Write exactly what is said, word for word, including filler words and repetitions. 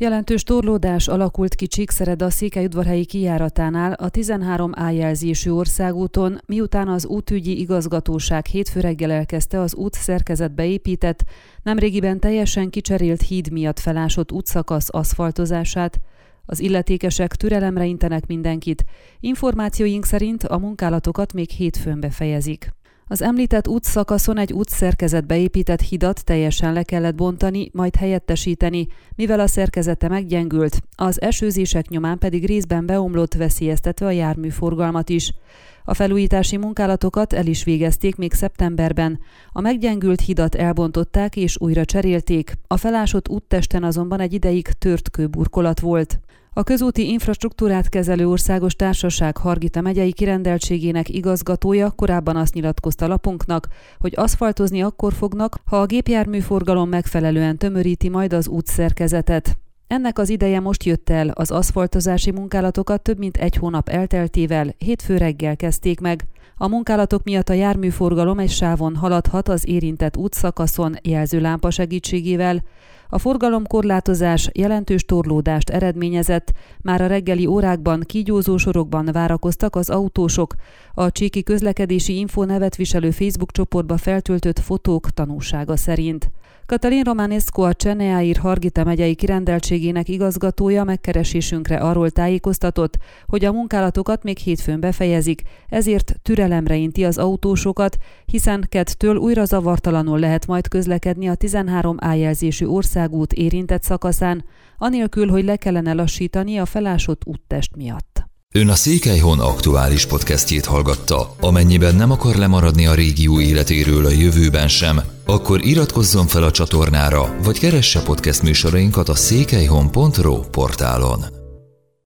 Jelentős torlódás alakult ki Csíkszered a székelyudvarhelyi kijáratánál a tizenhárom A jelzésű országúton, miután az útügyi igazgatóság hétfő reggel elkezdte az út szerkezetbe épített, nemrégiben teljesen kicserélt híd miatt felásott útszakasz aszfaltozását. Az illetékesek türelemre intenek mindenkit. Információink szerint a munkálatokat még hétfőn befejezik. Az említett útszakaszon egy útszerkezetbe épített hidat teljesen le kellett bontani, majd helyettesíteni, mivel a szerkezete meggyengült, az esőzések nyomán pedig részben beomlott, veszélyeztetve a járműforgalmat is. A felújítási munkálatokat el is végezték még szeptemberben. A meggyengült hidat elbontották és újra cserélték, a felásott úttesten azonban egy ideig tört kőburkolat volt. A közúti infrastruktúrát kezelő országos társaság Hargita megyei kirendeltségének igazgatója korábban azt nyilatkozta lapunknak, hogy aszfaltozni akkor fognak, ha a gépjárműforgalom megfelelően tömöríti majd az útszerkezetet. Ennek az ideje most jött el, az aszfaltozási munkálatokat több mint egy hónap elteltével hétfő reggel kezdték meg. A munkálatok miatt a járműforgalom egy sávon haladhat az érintett útszakaszon jelzőlámpa segítségével. A forgalomkorlátozás jelentős torlódást eredményezett, már a reggeli órákban kígyózó sorokban várakoztak az autósok. A Csíki Közlekedési Info nevet viselő Facebook csoportba feltöltött fotók tanúsága szerint. Katalin Románesco, a Cseneáír Hargita megyei kirendeltségének igazgatója megkeresésünkre arról tájékoztatott, hogy a munkálatokat még hétfőn befejezik, ezért türelemre inti az autósokat, hiszen kettől újra zavartalanul lehet majd közlekedni a tizenhárom A jelzésű országút érintett szakaszán, anélkül, hogy le kellene lassítani a felásott úttest miatt. Ön a Székelyhon aktuális podcastjét hallgatta. Amennyiben nem akar lemaradni a régió életéről a jövőben sem, akkor iratkozzon fel a csatornára, vagy keresse podcast műsorainkat a székelyhon pont ro portálon.